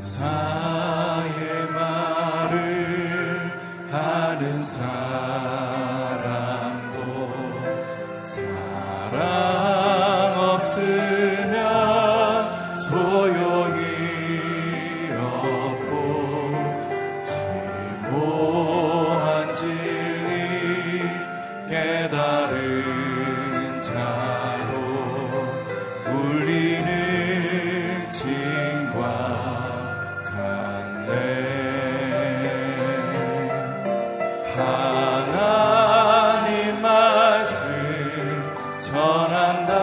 감사의 말을 하는 사람도 사랑 없으면 소용이 없고 지모한 진리 깨달은 자도 울리는 진과 같네. 하나님 말씀 전한다 해도 그 무슨 소용이 있나.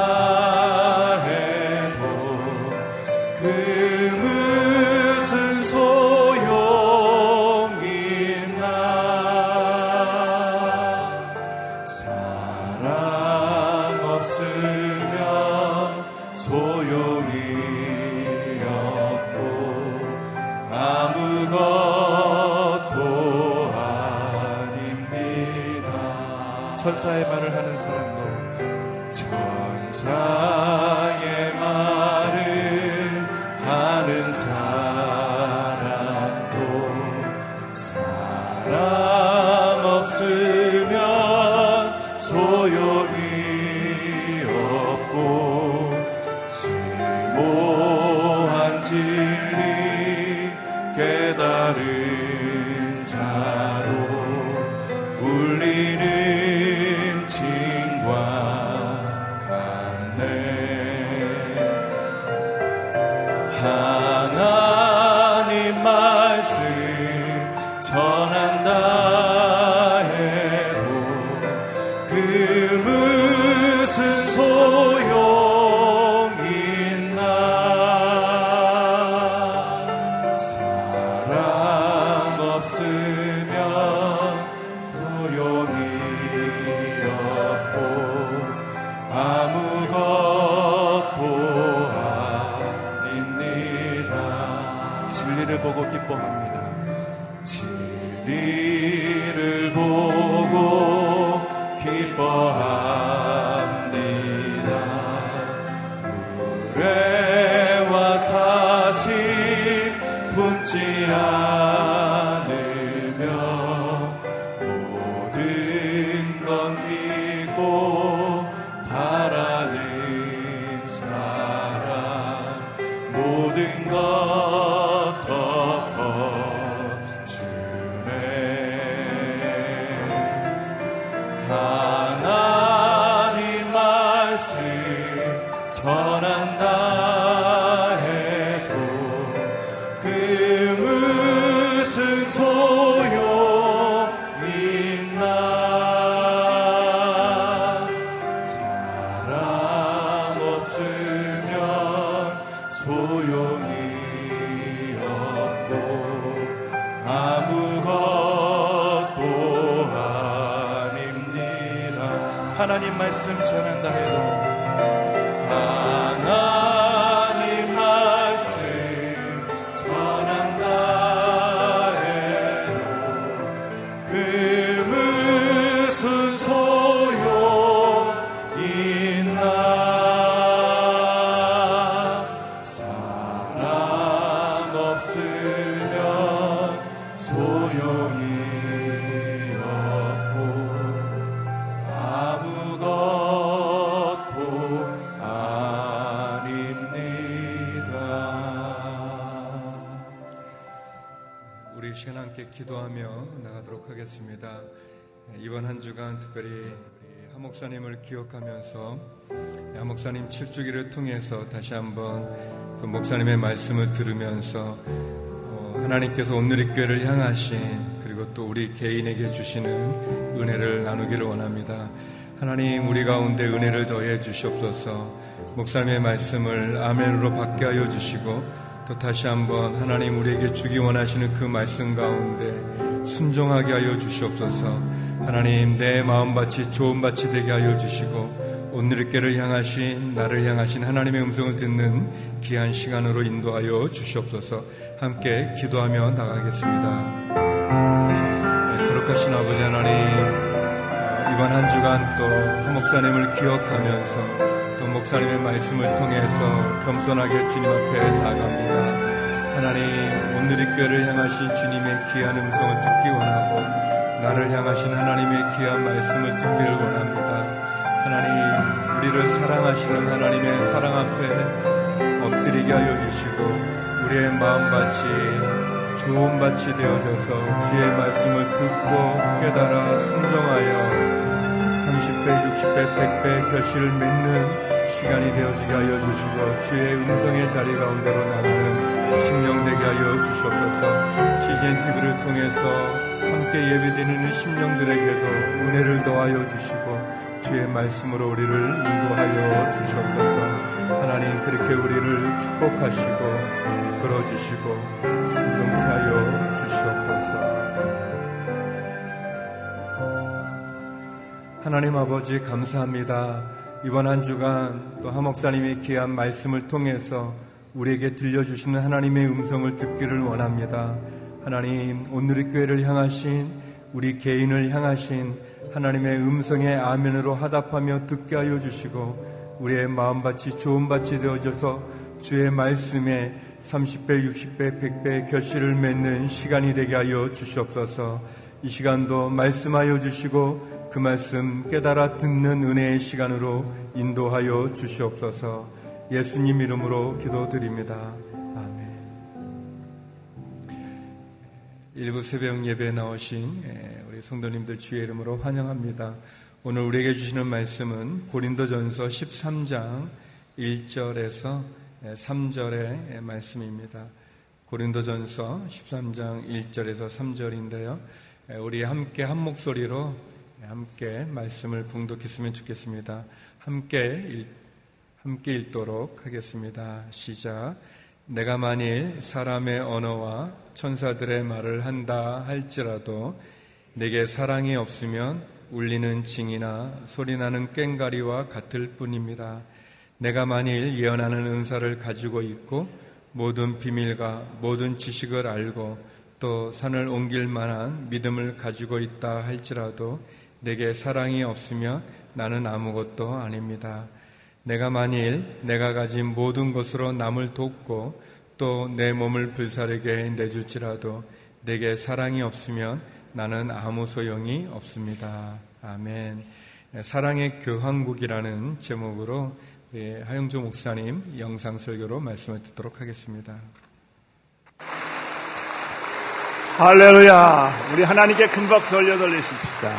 사랑 없으면 소용이 없고 아무것도 아닙니다. 천사의 말을 하는 사람도 천사의 말을 하는 사람도 사랑 없으면 소용이 없고 지모한 진리 깨달은 자로 울리는 진과 같네. 하나님 말씀 전한다 해도 그 무슨 소용이 있나. 사랑 없으면 소용이 없고 아무것도 아닙니다. 진리를 보고 기뻐합니다. 진리를 보고 기뻐합니다. 무례와 사실 품지 않으며 모든 건 믿고 바라는 사랑 모든 것 덮어주네. 하나님 말씀 전한다 해도 그 무슨 소용이 있나. 사랑 없으면 소용이 없고 아무것도 아닙니다. 하나님 말씀 전한다 해도 하나님 말씀 전한다 해도 그 무슨 소용이 있나. 사랑 없으면 소용이 없고 아무것도 아닙니다. 우리 시간 함께 기도하며 나가도록 하겠습니다. 이번 한 주간 특별히 우리 한 목사님을 기억하면서 한 목사님 7주기를 통해서 다시 한번 또 목사님의 말씀을 들으면서 하나님께서 온누리교회를 향하신 그리고 또 우리 개인에게 주시는 은혜를 나누기를 원합니다. 하나님, 우리 가운데 은혜를 더해 주시옵소서. 목사님의 말씀을 아멘으로 받게 하여 주시고 또 다시 한번 하나님 우리에게 주기 원하시는 그 말씀 가운데 순종하게 하여 주시옵소서. 하나님, 내 마음밭이 좋은 밭이 되게 하여 주시고 온누리교회를 향하신 나를 향하신 하나님의 음성을 듣는 귀한 시간으로 인도하여 주시옵소서. 함께 기도하며 나가겠습니다. 거룩하신 아버지 하나님, 이번 한 주간 또 한 목사님을 기억하면서 또 목사님의 말씀을 통해서 겸손하게 주님 앞에 나갑니다. 하나님, 오늘의 교회를 향하신 주님의 귀한 음성을 듣기 원하고 나를 향하신 하나님의 귀한 말씀을 듣기를 원합니다. 하나님, 우리를 사랑하시는 하나님의 사랑 앞에 엎드리게 하여 주시고 우리의 마음밭이 좋은 밭이 되어져서 주의 말씀을 듣고 깨달아 순종하여 30배, 60배, 100배 결실을 맺는 시간이 되어지게 하여 주시고 주의 음성의 자리 가운데로 나가는 심령되게 하여 주시옵소서. CGNTV를 통해서 함께 예배드리는 심령들에게도 은혜를 더하여 주시고 주의 말씀으로 우리를 인도하여 주시옵소서. 하나님, 그렇게 우리를 축복하시고 이끌어주시고 순종케 하여 주시옵소서. 하나님 아버지, 감사합니다. 이번 한 주간 또 하 목사님의 귀한 말씀을 통해서 우리에게 들려주시는 하나님의 음성을 듣기를 원합니다. 하나님, 오늘의 교회를 향하신 우리 개인을 향하신 하나님의 음성에 아멘으로 화답하며 듣게 하여 주시고 우리의 마음밭이 좋은 밭이 되어져서 주의 말씀에 30배, 60배, 100배의 결실을 맺는 시간이 되게 하여 주시옵소서. 이 시간도 말씀하여 주시고 그 말씀 깨달아 듣는 은혜의 시간으로 인도하여 주시옵소서. 예수님 이름으로 기도드립니다. 아멘. 일부 새벽 예배에 나오신 우리 성도님들 주의 이름으로 환영합니다. 오늘 우리에게 주시는 말씀은 고린도전서 13장 1절에서 3절의 말씀입니다. 고린도전서 13장 1절에서 3절인데요, 우리 함께 한 목소리로 함께 말씀을 봉독했으면 좋겠습니다. 함께 읽도록 하겠습니다. 시작. 내가 만일 사람의 언어와 천사들의 말을 한다 할지라도 내게 사랑이 없으면 울리는 징이나 소리나는 꽹가리와 같을 뿐입니다. 내가 만일 예언하는 은사를 가지고 있고 모든 비밀과 모든 지식을 알고 또 산을 옮길 만한 믿음을 가지고 있다 할지라도 내게 사랑이 없으면 나는 아무것도 아닙니다. 내가 만일 내가 가진 모든 것으로 남을 돕고 또 내 몸을 불사르게 내줄지라도 내게 사랑이 없으면 나는 아무 소용이 없습니다. 아멘. 사랑의 교환국이라는 제목으로 우리 하영조 목사님 영상 설교로 말씀을 듣도록 하겠습니다. 할렐루야. 우리 하나님께 큰 박수 올려 돌리십시다.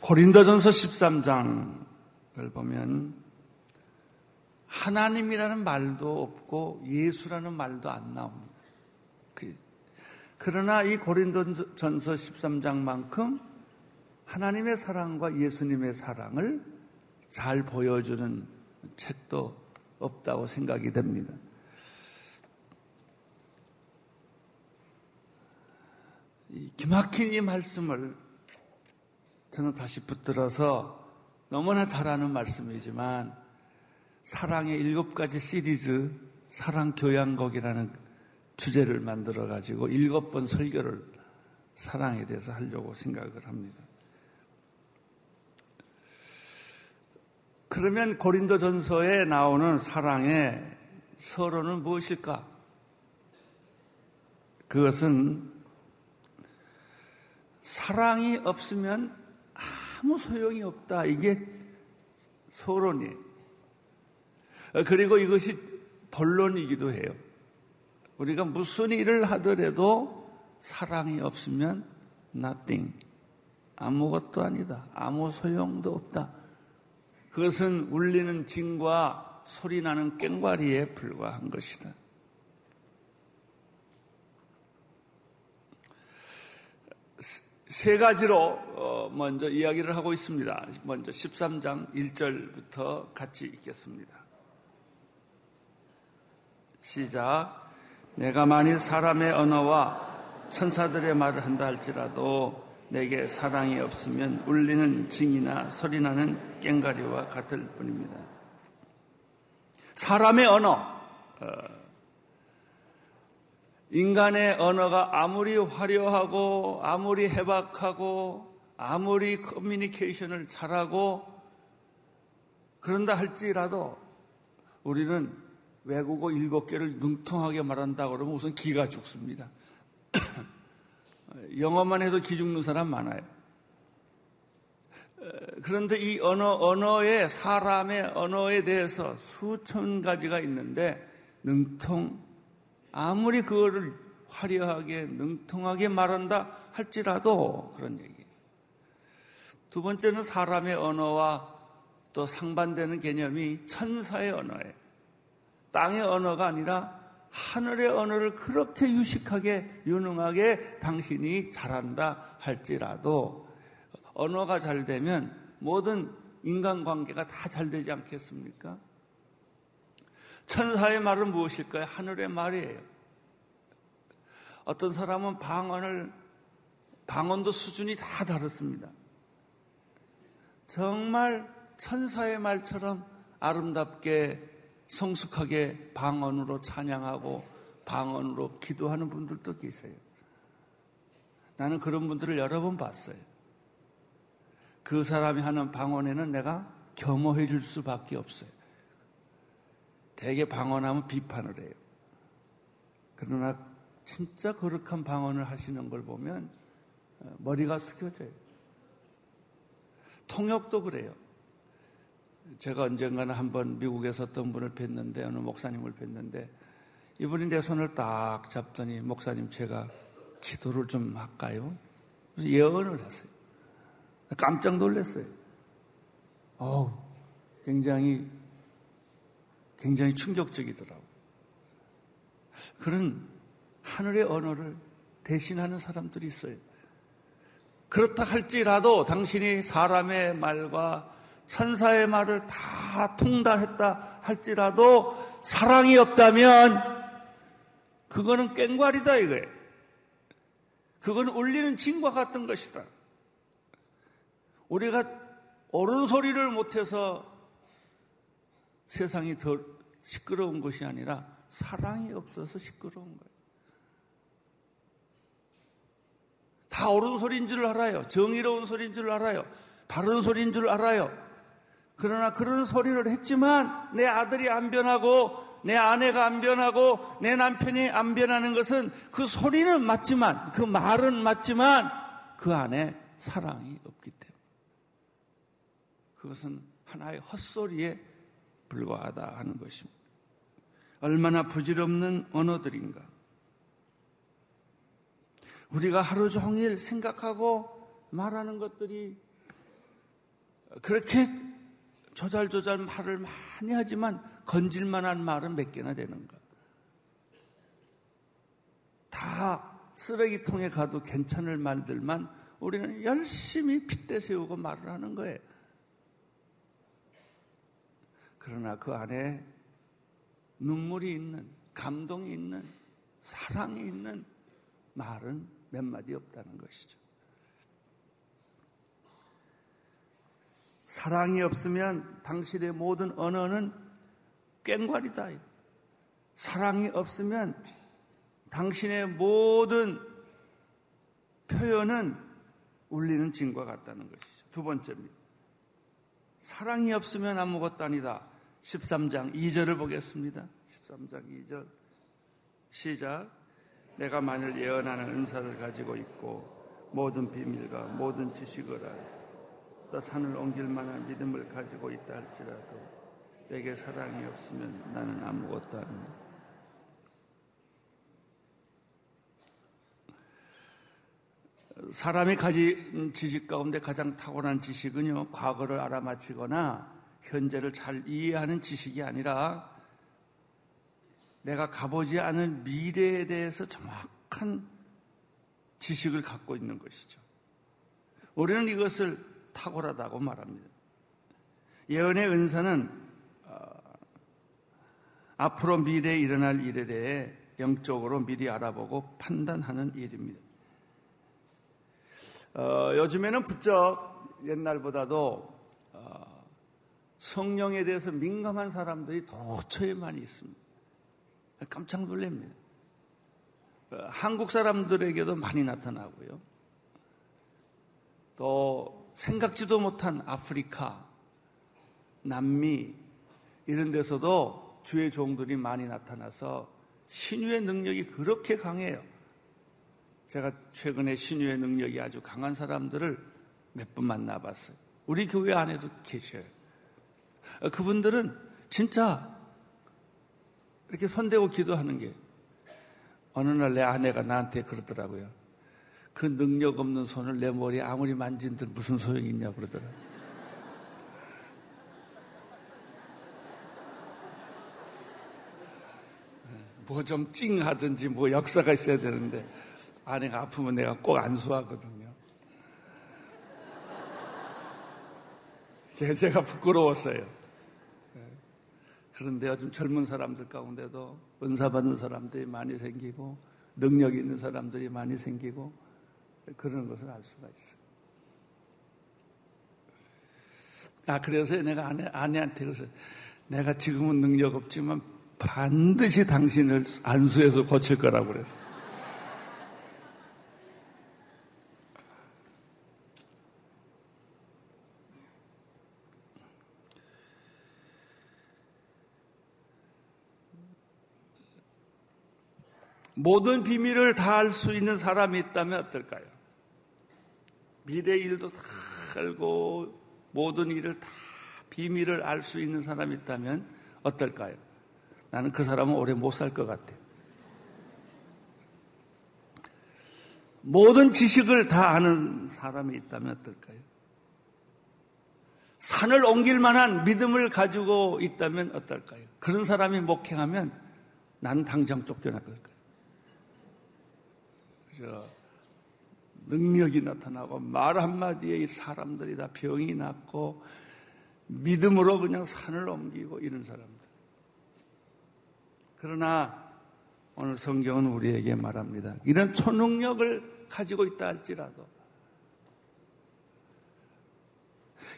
고린도전서 13장을 보면 하나님이라는 말도 없고 예수라는 말도 안 나옵니다. 그러나 이 고린도전서 13장만큼 하나님의 사랑과 예수님의 사랑을 잘 보여주는 책도 없다고 생각이 됩니다. 이 기막힌 이 말씀을 저는 다시 붙들어서 너무나 잘 아는 말씀이지만 사랑의 7가지 시리즈 사랑교양곡이라는 주제를 만들어가지고 7번 설교를 사랑에 대해서 하려고 생각을 합니다. 그러면 고린도전서에 나오는 사랑의 서론은 무엇일까? 그것은 사랑이 없으면 아무 소용이 없다. 이게 서론이에요. 그리고 이것이 본론이기도 해요. 우리가 무슨 일을 하더라도 사랑이 없으면 nothing. 아무것도 아니다. 아무 소용도 없다. 그것은 울리는 징과 소리나는 꽹과리에 불과한 것이다. 세 가지로 먼저 이야기를 하고 있습니다. 먼저 13장 1절부터 같이 읽겠습니다. 시작. 내가 만일 사람의 언어와 천사들의 말을 한다 할지라도 내게 사랑이 없으면 울리는 징이나 소리나는 꽹과리와 같을 뿐입니다. 사람의 언어, 인간의 언어가 아무리 화려하고 아무리 해박하고 아무리 커뮤니케이션을 잘하고 그런다 할지라도 우리는 외국어 7개를 능통하게 말한다 그러면 우선 기가 죽습니다. 영어만 해도 기 죽는 사람 많아요. 그런데 이 언어의 사람의 언어에 대해서 수천 가지가 있는데 아무리 그거를 화려하게 능통하게 말한다 할지라도 그런 얘기예요. 두 번째는 사람의 언어와 또 상반되는 개념이 천사의 언어예요. 땅의 언어가 아니라 하늘의 언어를 그렇게 유식하게 유능하게 당신이 잘한다 할지라도 언어가 잘 되면 모든 인간관계가 다 잘 되지 않겠습니까? 천사의 말은 무엇일까요? 하늘의 말이에요. 어떤 사람은 방언도 수준이 다 다릅니다. 정말 천사의 말처럼 아름답게 성숙하게 방언으로 찬양하고 방언으로 기도하는 분들도 계세요. 나는 그런 분들을 여러 번 봤어요. 그 사람이 하는 방언에는 내가 겸허해 줄 수밖에 없어요. 대개 방언하면 비판을 해요. 그러나 진짜 거룩한 방언을 하시는 걸 보면 머리가 숙여져요. 통역도 그래요. 제가 언젠가는 한번 미국에서 어떤 분을 뵀는데, 어느 목사님을 뵀는데, 이분이 내 손을 딱 잡더니, 목사님 제가 기도를 좀 할까요? 그래서 예언을 했어요. 깜짝 놀랐어요. 어우, 굉장히 충격적이더라고요. 그런 하늘의 언어를 대신하는 사람들이 있어요. 그렇다 할지라도 당신이 사람의 말과 천사의 말을 다 통달했다 할지라도 사랑이 없다면 그거는 꽹과리다 이거예요. 그건 울리는 징과 같은 것이다. 우리가 옳은 소리를 못해서 세상이 더 시끄러운 것이 아니라 사랑이 없어서 시끄러운 거예요. 다 옳은 소리인 줄 알아요. 정의로운 소리인 줄 알아요. 바른 소리인 줄 알아요. 그러나 그런 소리를 했지만 내 아들이 안 변하고 내 아내가 안 변하고 내 남편이 안 변하는 것은 그 소리는 맞지만 그 말은 맞지만 그 안에 사랑이 없기 때문에 그것은 하나의 헛소리에 불과하다 하는 것입니다. 얼마나 부질없는 언어들인가. 우리가 하루 종일 생각하고 말하는 것들이 그렇게 조잘조잘 말을 많이 하지만 건질만한 말은 몇 개나 되는가. 다 쓰레기통에 가도 괜찮을 말들만 우리는 열심히 핏대 세우고 말을 하는 거예요. 그러나 그 안에 눈물이 있는, 감동이 있는, 사랑이 있는 말은 몇 마디 없다는 것이죠. 사랑이 없으면 당신의 모든 언어는 꽹과리다. 사랑이 없으면 당신의 모든 표현은 울리는 징과 같다는 것이죠. 두 번째입니다. 사랑이 없으면 아무것도 아니다. 13장 2절을 보겠습니다. 13장 2절 시작. 내가 만일 예언하는 은사를 가지고 있고 모든 비밀과 모든 지식을 알고 산을 옮길 만한 믿음을 가지고 있다 할지라도 내게 사랑이 없으면 나는 아무것도 아니다. 사람이 가진 지식 가운데 가장 탁월한 지식은요, 과거를 알아맞히거나 현재를 잘 이해하는 지식이 아니라 내가 가보지 않은 미래에 대해서 정확한 지식을 갖고 있는 것이죠. 우리는 이것을 탁월하다고 말합니다. 예언의 은사는 앞으로 미래에 일어날 일에 대해 영적으로 미리 알아보고 판단하는 일입니다. 요즘에는 부쩍 옛날보다도 성령에 대해서 민감한 사람들이 도처에 많이 있습니다. 깜짝 놀랍니다. 한국 사람들에게도 많이 나타나고요. 또 생각지도 못한 아프리카, 남미 이런 데서도 주의 종들이 많이 나타나서 신유의 능력이 그렇게 강해요. 제가 최근에 신유의 능력이 아주 강한 사람들을 몇 분 만나봤어요. 우리 교회 안에도 계셔요. 그분들은 진짜 이렇게 손대고 기도하는 게, 어느 날 내 아내가 나한테 그러더라고요. 그 능력 없는 손을 내 머리에 아무리 만진들 무슨 소용이 있냐고 그러더라고요. 뭐 좀 찡하든지 뭐 역사가 있어야 되는데, 아내가 아프면 내가 꼭 안수하거든요. 제가 부끄러웠어요. 그런데 요즘 젊은 사람들 가운데도 은사받는 사람들이 많이 생기고 능력 있는 사람들이 많이 생기고 그런 것을 알 수가 있어요. 그래서 내가 아내한테 그래서 내가 지금은 능력 없지만 반드시 당신을 안수해서 고칠 거라고 그랬어요. 모든 비밀을 다 알 수 있는 사람이 있다면 어떨까요? 미래 일도 다 알고 모든 일을 다 비밀을 알 수 있는 사람이 있다면 어떨까요? 나는 그 사람은 오래 못 살 것 같아요. 모든 지식을 다 아는 사람이 있다면 어떨까요? 산을 옮길 만한 믿음을 가지고 있다면 어떨까요? 그런 사람이 목회하면 나는 당장 쫓겨날 걸까요? 능력이 나타나고 말 한마디에 사람들이 다 병이 났고 믿음으로 그냥 산을 옮기고 이런 사람들. 그러나 오늘 성경은 우리에게 말합니다. 이런 초능력을 가지고 있다 할지라도,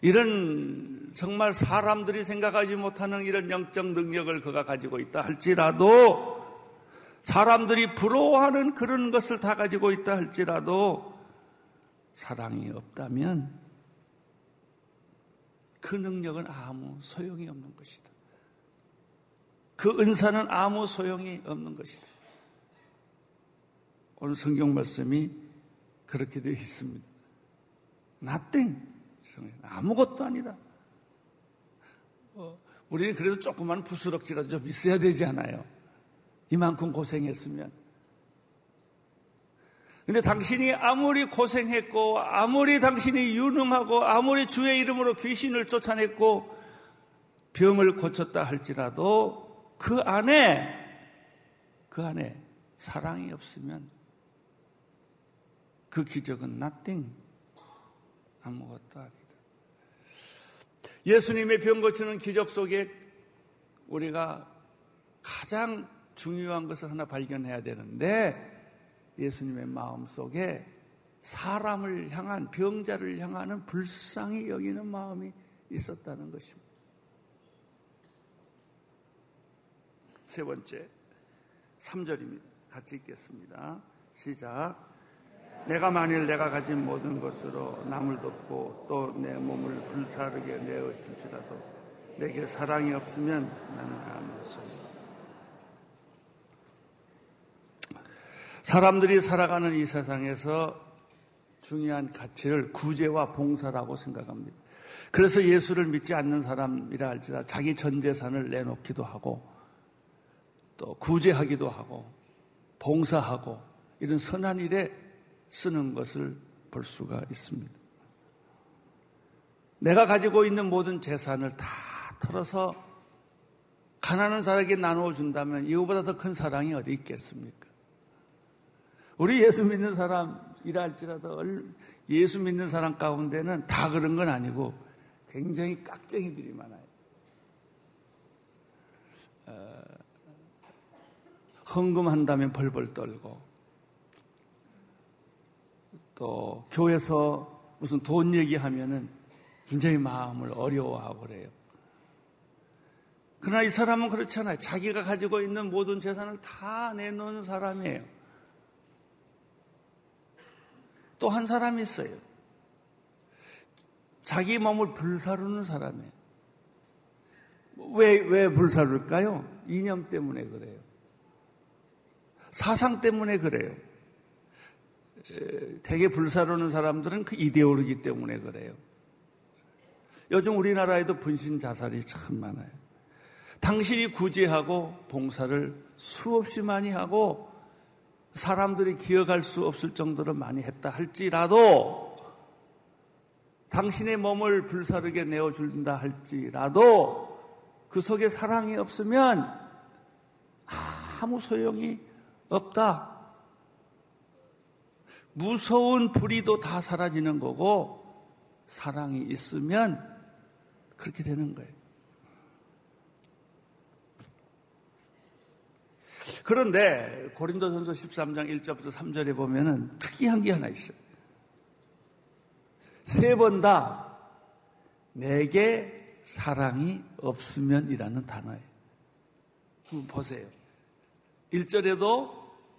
이런 정말 사람들이 생각하지 못하는 이런 영적 능력을 그가 가지고 있다 할지라도, 사람들이 부러워하는 그런 것을 다 가지고 있다 할지라도 사랑이 없다면 그 능력은 아무 소용이 없는 것이다. 그 은사는 아무 소용이 없는 것이다. 오늘 성경 말씀이 그렇게 되어 있습니다. Nothing. 아무것도 아니다. 우리는 그래서 조그만 부스럭지라도 좀 있어야 되지 않아요? 이만큼 고생했으면. 근데 당신이 아무리 고생했고, 아무리 당신이 유능하고, 아무리 주의 이름으로 귀신을 쫓아냈고, 병을 고쳤다 할지라도 그 안에 사랑이 없으면 그 기적은 nothing. 아무것도 아니다. 예수님의 병 고치는 기적 속에 우리가 가장 중요한 것을 하나 발견해야 되는데, 예수님의 마음속에 사람을 향한, 병자를 향하는 불쌍히 여기는 마음이 있었다는 것입니다. 세 번째, 3절입니다. 같이 읽겠습니다. 시작. 내가 만일 내가 가진 모든 것으로 남을 돕고 또 내 몸을 불사르게 내어줄지라도 내게 사랑이 없으면 나는 아무 소용. 사람들이 살아가는 이 세상에서 중요한 가치를 구제와 봉사라고 생각합니다. 그래서 예수를 믿지 않는 사람이라 할지라 자기 전 재산을 내놓기도 하고 또 구제하기도 하고 봉사하고 이런 선한 일에 쓰는 것을 볼 수가 있습니다. 내가 가지고 있는 모든 재산을 다 털어서 가난한 사람에게 나누어준다면 이거보다 더 큰 사랑이 어디 있겠습니까? 우리 예수 믿는 사람이라 할지라도 예수 믿는 사람 가운데는 다 그런 건 아니고 굉장히 깍쟁이들이 많아요. 헌금한다면 벌벌 떨고, 또 교회에서 무슨 돈 얘기하면은 굉장히 마음을 어려워하고 그래요. 그러나 이 사람은 그렇지 않아요. 자기가 가지고 있는 모든 재산을 다 내놓은 사람이에요. 또 한 사람이 있어요. 자기 몸을 불사르는 사람이에요. 왜 불사를까요? 이념 때문에 그래요. 사상 때문에 그래요. 대개 불사르는 사람들은 그 이데올로기 때문에 그래요. 요즘 우리나라에도 분신 자살이 참 많아요. 당신이 구제하고 봉사를 수없이 많이 하고 사람들이 기억할 수 없을 정도로 많이 했다 할지라도, 당신의 몸을 불사르게 내어준다 할지라도 그 속에 사랑이 없으면 아무 소용이 없다. 무서운 불의도 다 사라지는 거고 사랑이 있으면 그렇게 되는 거예요. 그런데 고린도전서 13장 1절부터 3절에 보면은 특이한 게 하나 있어요. 세 번 다 내게 사랑이 없으면이라는 단어예요. 한번 보세요. 1절에도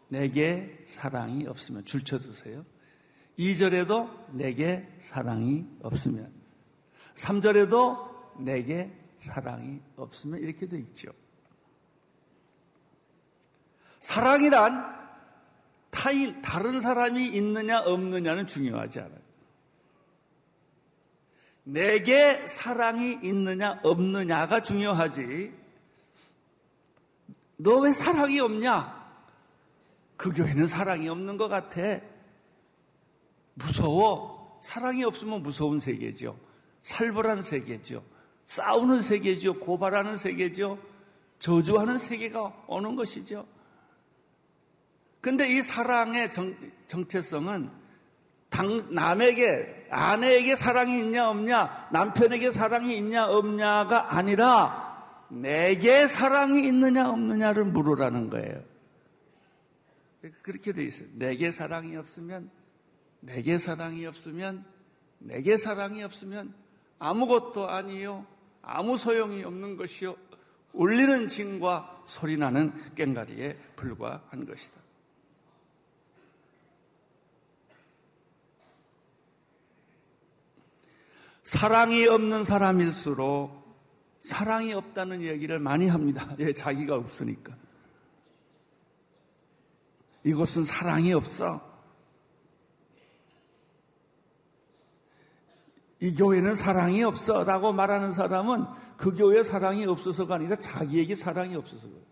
내게 사랑이 없으면, 줄쳐두세요. 2절에도 내게 사랑이 없으면, 3절에도 내게 사랑이 없으면, 이렇게 되어 있죠. 사랑이란 타인, 다른 사람이 있느냐 없느냐는 중요하지 않아요. 내게 사랑이 있느냐 없느냐가 중요하지, 너 왜 사랑이 없냐? 그 교회는 사랑이 없는 것 같아. 무서워. 사랑이 없으면 무서운 세계죠. 살벌한 세계죠. 싸우는 세계죠. 고발하는 세계죠. 저주하는 세계가 오는 것이죠. 근데 이 사랑의 정체성은 남에게, 아내에게 사랑이 있냐 없냐, 남편에게 사랑이 있냐 없냐가 아니라 내게 사랑이 있느냐 없느냐를 물으라는 거예요. 그렇게 돼 있어요. 내게 사랑이 없으면, 내게 사랑이 없으면, 내게 사랑이 없으면 아무것도 아니요, 아무 소용이 없는 것이요, 울리는 징과 소리나는 꽹가리에 불과한 것이다. 사랑이 없는 사람일수록 사랑이 없다는 얘기를 많이 합니다. 예, 자기가 없으니까. 이곳은 사랑이 없어. 이 교회는 사랑이 없어 라고 말하는 사람은 그 교회에 사랑이 없어서가 아니라 자기에게 사랑이 없어서 그래요.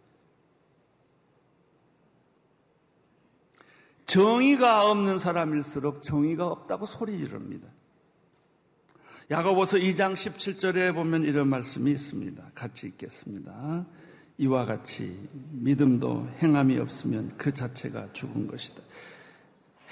정의가 없는 사람일수록 정의가 없다고 소리 지릅니다. 야고보서 2장 17절에 보면 이런 말씀이 있습니다. 같이 읽겠습니다. 이와 같이 믿음도 행함이 없으면 그 자체가 죽은 것이다.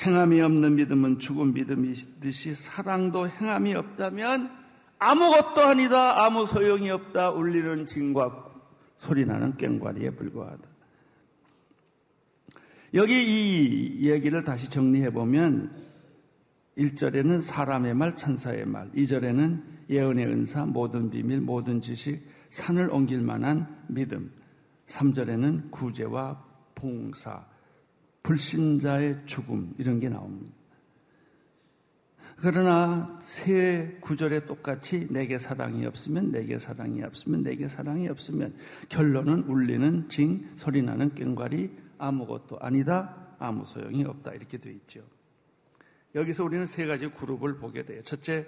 행함이 없는 믿음은 죽은 믿음이듯이 사랑도 행함이 없다면 아무것도 아니다. 아무 소용이 없다. 울리는 징과 소리나는 꽹과리에 불과하다. 여기 이 얘기를 다시 정리해보면 1절에는 사람의 말, 천사의 말, 2절에는 예언의 은사, 모든 비밀, 모든 지식, 산을 옮길 만한 믿음, 3절에는 구제와 봉사, 불신자의 죽음, 이런 게 나옵니다. 그러나 세 구절에 똑같이 내게 사랑이 없으면, 내게 사랑이 없으면, 내게 사랑이 없으면, 결론은 울리는 징, 소리나는 꽹과리, 아무것도 아니다, 아무 소용이 없다, 이렇게 되어 있죠. 여기서 우리는 세 가지 그룹을 보게 돼요. 첫째,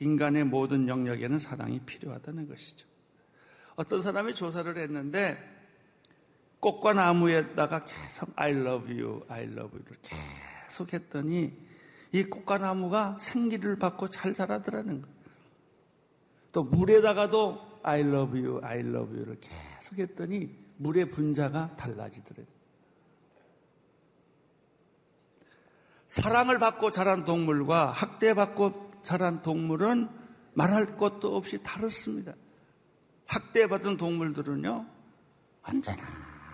인간의 모든 영역에는 사랑이 필요하다는 것이죠. 어떤 사람이 조사를 했는데 꽃과 나무에다가 계속 I love you, I love you를 계속 했더니 이 꽃과 나무가 생기를 받고 잘 자라더라는 거예요. 또 물에다가도 I love you, I love you를 계속 했더니 물의 분자가 달라지더래요. 사랑을 받고 자란 동물과 학대받고 자란 동물은 말할 것도 없이 다릅니다. 학대받은 동물들은요, 언제나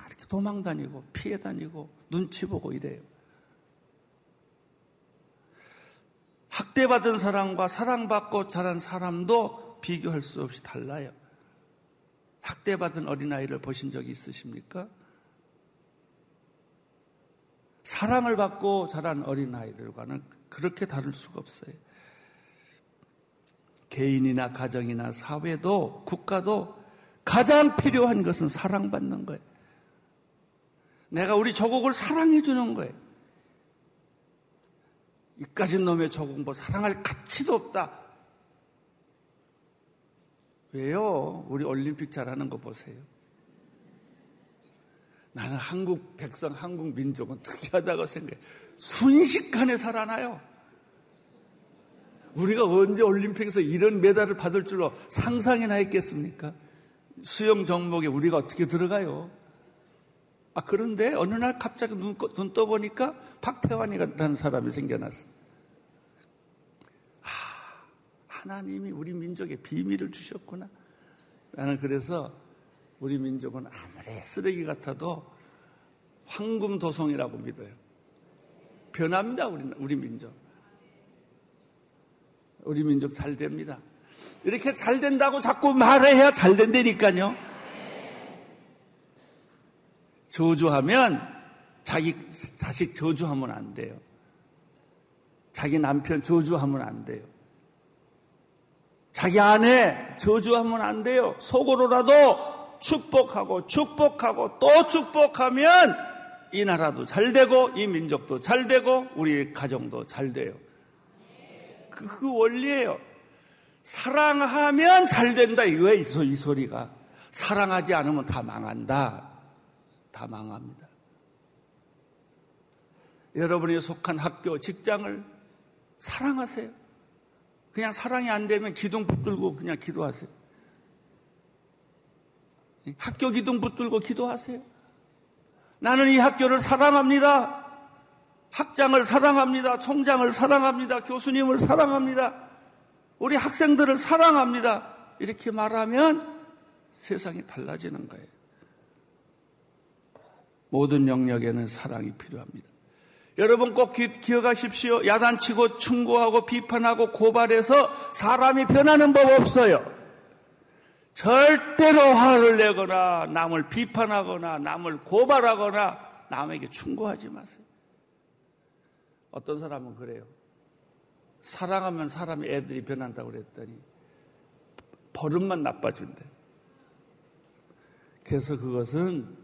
이렇게 도망다니고 피해다니고 눈치 보고 이래요. 학대받은 사람과 사랑받고 자란 사람도 비교할 수 없이 달라요. 학대받은 어린아이를 보신 적이 있으십니까? 사랑을 받고 자란 어린아이들과는 그렇게 다를 수가 없어요. 개인이나 가정이나 사회도 국가도 가장 필요한 것은 사랑받는 거예요. 내가 우리 조국을 사랑해 주는 거예요. 이까진 놈의 조국 뭐 사랑할 가치도 없다. 왜요? 우리 올림픽 잘하는 거 보세요. 나는 한국 백성, 한국 민족은 특이하다고 생각해. 순식간에 살아나요. 우리가 언제 올림픽에서 이런 메달을 받을 줄로 상상이나 했겠습니까? 수영 종목에 우리가 어떻게 들어가요? 아, 그런데 어느 날 갑자기 눈 떠보니까 박태환이라는 사람이 생겨났어. 하나님이 우리 민족에 비밀을 주셨구나. 나는 그래서 우리 민족은 아무리 쓰레기 같아도 황금도성이라고 믿어요. 변합니다. 우리 민족. 우리 민족 잘 됩니다. 이렇게 잘 된다고 자꾸 말해야 잘 된다니까요. 저주하면 자기 자식 저주하면 안 돼요. 자기 남편 저주하면 안 돼요. 자기 아내 저주하면 안 돼요. 속으로라도 축복하고 축복하고 또 축복하면 이 나라도 잘 되고 이 민족도 잘 되고 우리 가정도 잘 돼요. 그 원리예요. 사랑하면 잘 된다 이거예요. 이 소리가. 사랑하지 않으면 다 망한다. 다 망합니다. 여러분이 속한 학교, 직장을 사랑하세요. 그냥 사랑이 안 되면 기둥 붙들고 그냥 기도하세요. 학교 기둥 붙들고 기도하세요. 나는 이 학교를 사랑합니다. 학장을 사랑합니다. 총장을 사랑합니다. 교수님을 사랑합니다. 우리 학생들을 사랑합니다. 이렇게 말하면 세상이 달라지는 거예요. 모든 영역에는 사랑이 필요합니다. 여러분 꼭 기억하십시오. 야단치고 충고하고 비판하고 고발해서 사람이 변하는 법 없어요. 절대로 화를 내거나 남을 비판하거나 남을 고발하거나 남에게 충고하지 마세요. 어떤 사람은 그래요. 사랑하면 사람이 애들이 변한다고 그랬더니 버릇만 나빠진대. 그래서 그것은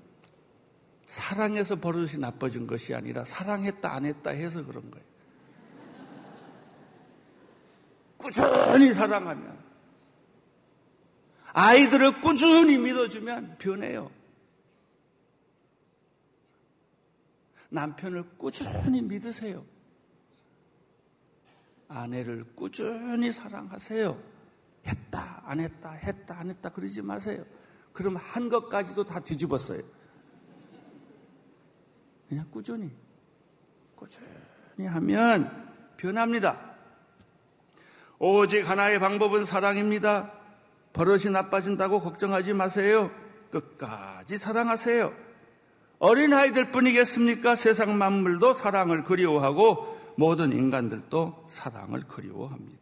사랑해서 버릇이 나빠진 것이 아니라 사랑했다 안 했다 해서 그런 거예요. 꾸준히 사랑하면 아이들을 꾸준히 믿어주면 변해요. 남편을 꾸준히 믿으세요. 아내를 꾸준히 사랑하세요. 했다 안 했다 했다 안 했다 그러지 마세요. 그럼 한 것까지도 다 뒤집었어요. 그냥 꾸준히 하면 변합니다. 오직 하나의 방법은 사랑입니다. 버릇이 나빠진다고 걱정하지 마세요. 끝까지 사랑하세요. 어린아이들 뿐이겠습니까? 세상 만물도 사랑을 그리워하고 모든 인간들도 사랑을 그리워합니다.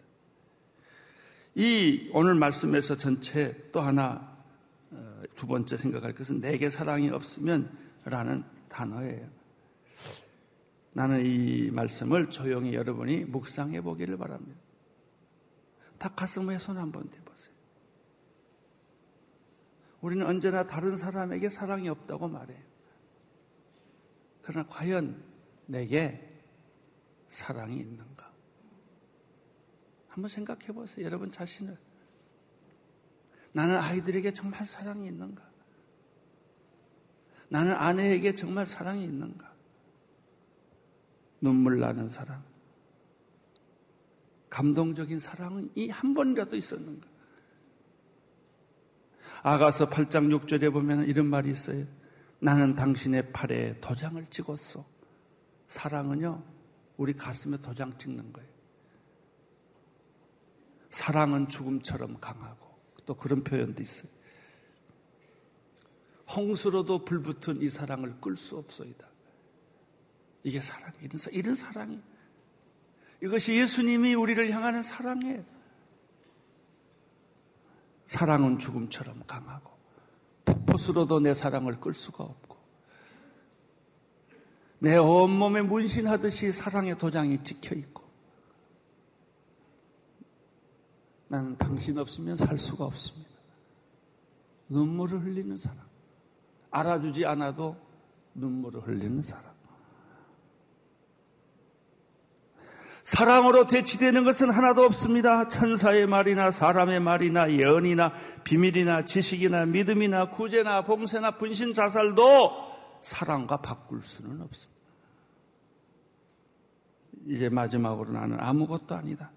이 오늘 말씀에서 전체 또 하나 두 번째 생각할 것은 내게 사랑이 없으면 라는 단어예요. 나는 이 말씀을 조용히 여러분이 묵상해 보기를 바랍니다. 다 가슴에 손 한번 대보세요. 우리는 언제나 다른 사람에게 사랑이 없다고 말해요. 그러나 과연 내게 사랑이 있는가? 한번 생각해 보세요. 여러분 자신을. 나는 아이들에게 정말 사랑이 있는가? 나는 아내에게 정말 사랑이 있는가? 눈물 나는 사랑, 감동적인 사랑은 이 한 번이라도 있었는가? 아가서 8장 6절에 보면 이런 말이 있어요. 나는 당신의 팔에 도장을 찍었소. 사랑은요, 우리 가슴에 도장 찍는 거예요. 사랑은 죽음처럼 강하고 또 그런 표현도 있어요. 홍수로도 불붙은 이 사랑을 끌 수 없소이다. 이게 사랑이에요. 이런 사랑이. 이것이 예수님이 우리를 향하는 사랑이에요. 사랑은 죽음처럼 강하고 폭포수로도 내 사랑을 끌 수가 없고 내 온몸에 문신하듯이 사랑의 도장이 찍혀있고 나는 당신 없으면 살 수가 없습니다. 눈물을 흘리는 사람, 알아주지 않아도 눈물을 흘리는 사람. 사랑으로 대치되는 것은 하나도 없습니다. 천사의 말이나 사람의 말이나 예언이나 비밀이나 지식이나 믿음이나 구제나 봉쇄나 분신 자살도 사랑과 바꿀 수는 없습니다. 이제 마지막으로 나는 아무것도 아니다.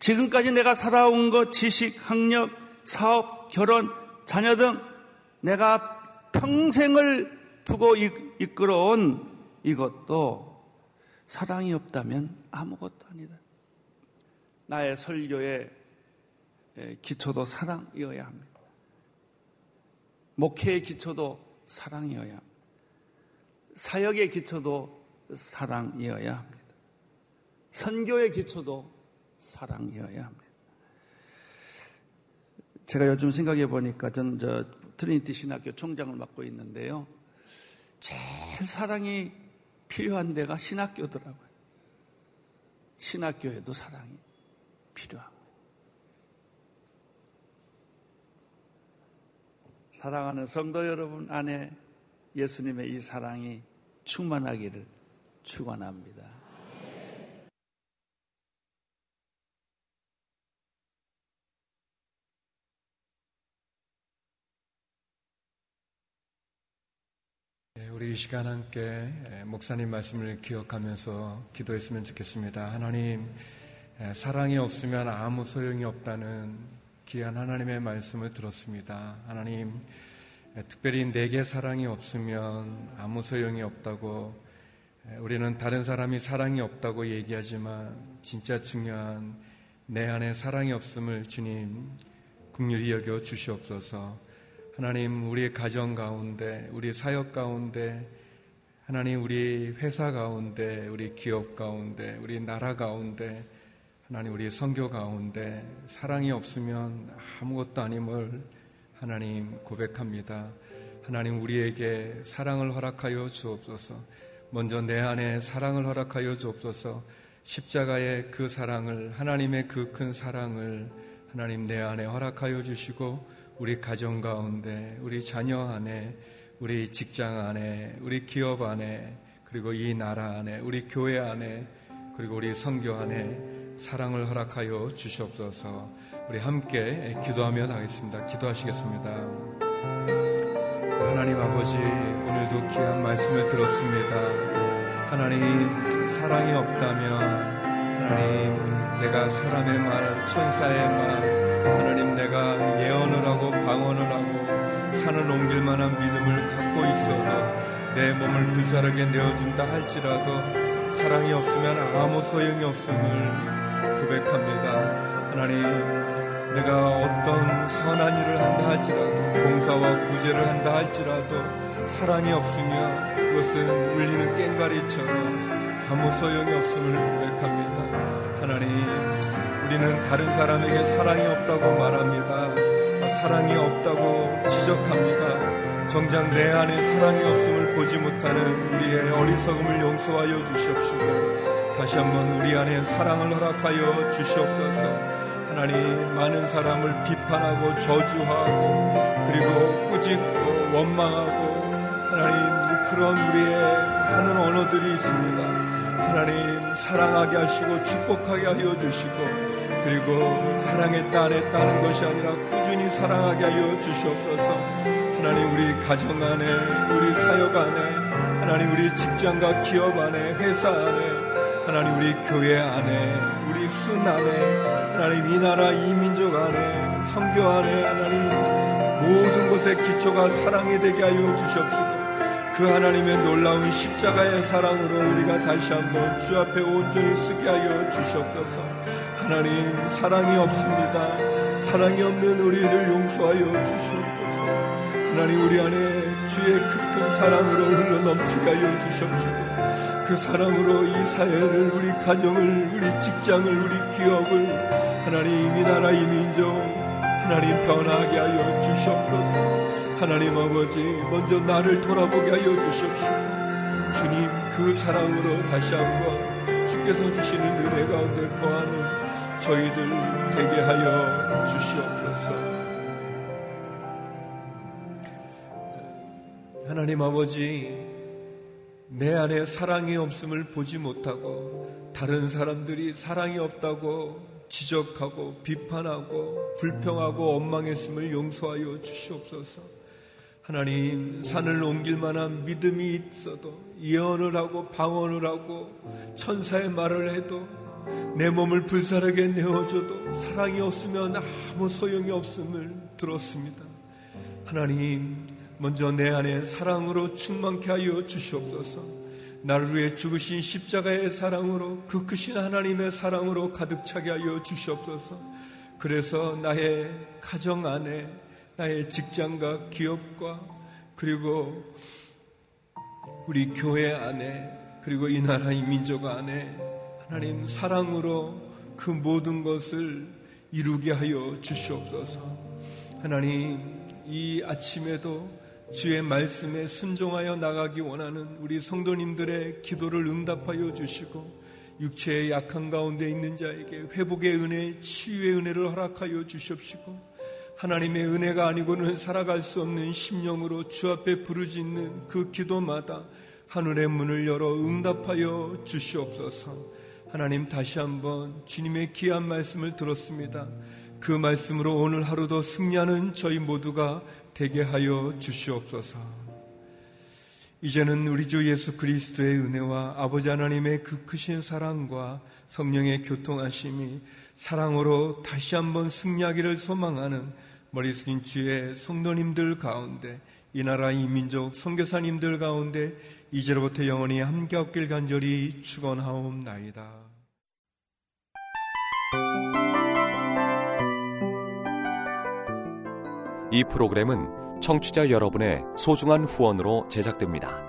지금까지 내가 살아온 것, 지식, 학력, 사업, 결혼, 자녀 등 내가 평생을 두고 이끌어온 이것도 사랑이 없다면 아무것도 아니다. 나의 설교의 기초도 사랑이어야 합니다. 목회의 기초도 사랑이어야 합니다. 사역의 기초도 사랑이어야 합니다. 선교의 기초도 사랑이어야 합니다. 제가 요즘 생각해 보니까 저는 트리니티 신학교 총장을 맡고 있는데요. 제일 사랑이 필요한 데가 신학교더라고요. 신학교에도 사랑이 필요하고요. 사랑하는 성도 여러분 안에 예수님의 이 사랑이 충만하기를 축원합니다. 우리 이 시간 함께 목사님 말씀을 기억하면서 기도했으면 좋겠습니다. 하나님, 사랑이 없으면 아무 소용이 없다는 귀한 하나님의 말씀을 들었습니다. 하나님, 특별히 내게 사랑이 없으면 아무 소용이 없다고, 우리는 다른 사람이 사랑이 없다고 얘기하지만 진짜 중요한 내 안에 사랑이 없음을 주님 긍휼히 여겨 주시옵소서. 하나님, 우리의 가정 가운데, 우리 사역 가운데, 하나님, 우리 회사 가운데, 우리 기업 가운데, 우리 나라 가운데, 하나님, 우리 선교 가운데 사랑이 없으면 아무것도 아님을 하나님 고백합니다. 하나님, 우리에게 사랑을 허락하여 주옵소서. 먼저 내 안에 사랑을 허락하여 주옵소서. 십자가의 그 사랑을, 하나님의 그 큰 사랑을 하나님 내 안에 허락하여 주시고, 우리 가정 가운데, 우리 자녀 안에, 우리 직장 안에, 우리 기업 안에, 그리고 이 나라 안에, 우리 교회 안에, 그리고 우리 선교 안에 사랑을 허락하여 주시옵소서. 우리 함께 기도하며 나가겠습니다. 기도하시겠습니다. 하나님 아버지, 오늘도 귀한 말씀을 들었습니다. 하나님, 사랑이 없다면, 하나님, 내가 사람의 말, 천사의 말, 하나님, 내가 예언을 하고 방언을 하고 산을 옮길 만한 믿음을 갖고 있어도, 내 몸을 불사르게 내어준다 할지라도 사랑이 없으면 아무 소용이 없음을 고백합니다. 하나님, 내가 어떤 선한 일을 한다 할지라도, 봉사와 구제를 한다 할지라도 사랑이 없으면 그것은 울리는 꽹과리처럼 아무 소용이 없음을 고백합니다. 하나님, 우리는 다른 사람에게 사랑이 없다고 말합니다. 사랑이 없다고 지적합니다. 정작 내 안에 사랑이 없음을 보지 못하는 우리의 어리석음을 용서하여 주시옵시고, 다시 한번 우리 안에 사랑을 허락하여 주시옵소서. 하나님, 많은 사람을 비판하고 저주하고 그리고 꾸짖고 원망하고, 하나님, 그런 우리의 하는 언어들이 있습니다. 하나님, 사랑하게 하시고 축복하게 하여 주시고, 그리고 사랑에 따르는 것이 아니라 꾸준히 사랑하게 하여 주시옵소서. 하나님, 우리 가정 안에, 우리 사역 안에, 하나님, 우리 직장과 기업 안에, 회사 안에, 하나님, 우리 교회 안에, 우리 순 안에, 하나님, 이 나라 이 민족 안에, 선교 안에, 하나님, 모든 곳의 기초가 사랑이 되게 하여 주시옵소서. 그 하나님의 놀라운 십자가의 사랑으로 우리가 다시 한번 주 앞에 온전히 쓰게 하여 주시옵소서. 하나님, 사랑이 없습니다. 사랑이 없는 우리를 용서하여 주시옵소서. 하나님, 우리 안에 주의 큰 사랑으로 흘러넘치게 하여 주시옵소서. 그 사랑으로 이 사회를, 우리 가정을, 우리 직장을, 우리 기업을, 하나님, 이 나라 이 민족, 하나님, 변화하게 하여 주시옵소서. 하나님 아버지, 먼저 나를 돌아보게 하여 주시옵소서. 주님, 그 사랑으로 다시 한번 주께서 주시는 은혜 가운데 거하는 저희들 되게 하여 주시옵소서. 하나님 아버지, 내 안에 사랑이 없음을 보지 못하고 다른 사람들이 사랑이 없다고 지적하고 비판하고 불평하고 원망했음을 용서하여 주시옵소서. 하나님, 산을 옮길 만한 믿음이 있어도 예언을 하고 방언을 하고 천사의 말을 해도 내 몸을 불사르게 내어줘도 사랑이 없으면 아무 소용이 없음을 들었습니다. 하나님, 먼저 내 안에 사랑으로 충만케 하여 주시옵소서. 나를 위해 죽으신 십자가의 사랑으로, 그 크신 하나님의 사랑으로 가득 차게 하여 주시옵소서. 그래서 나의 가정 안에, 나의 직장과 기업과, 그리고 우리 교회 안에, 그리고 이 나라 이 민족 안에 하나님 사랑으로 그 모든 것을 이루게 하여 주시옵소서. 하나님, 이 아침에도 주의 말씀에 순종하여 나가기 원하는 우리 성도님들의 기도를 응답하여 주시고, 육체의 약한 가운데 있는 자에게 회복의 은혜, 치유의 은혜를 허락하여 주시옵시고, 하나님의 은혜가 아니고는 살아갈 수 없는 심령으로 주 앞에 부르짖는 그 기도마다 하늘의 문을 열어 응답하여 주시옵소서. 하나님, 다시 한번 주님의 귀한 말씀을 들었습니다. 그 말씀으로 오늘 하루도 승리하는 저희 모두가 되게 하여 주시옵소서. 이제는 우리 주 예수 그리스도의 은혜와 아버지 하나님의 그 크신 사랑과 성령의 교통하심이 사랑으로 다시 한번 승리하기를 소망하는 머리 숙인 주의 성도님들 가운데, 이 나라 이 민족 선교사님들 가운데 이제로부터 영원히 함께 없길 간절히 축원하옵나이다. 이 프로그램은 청취자 여러분의 소중한 후원으로 제작됩니다.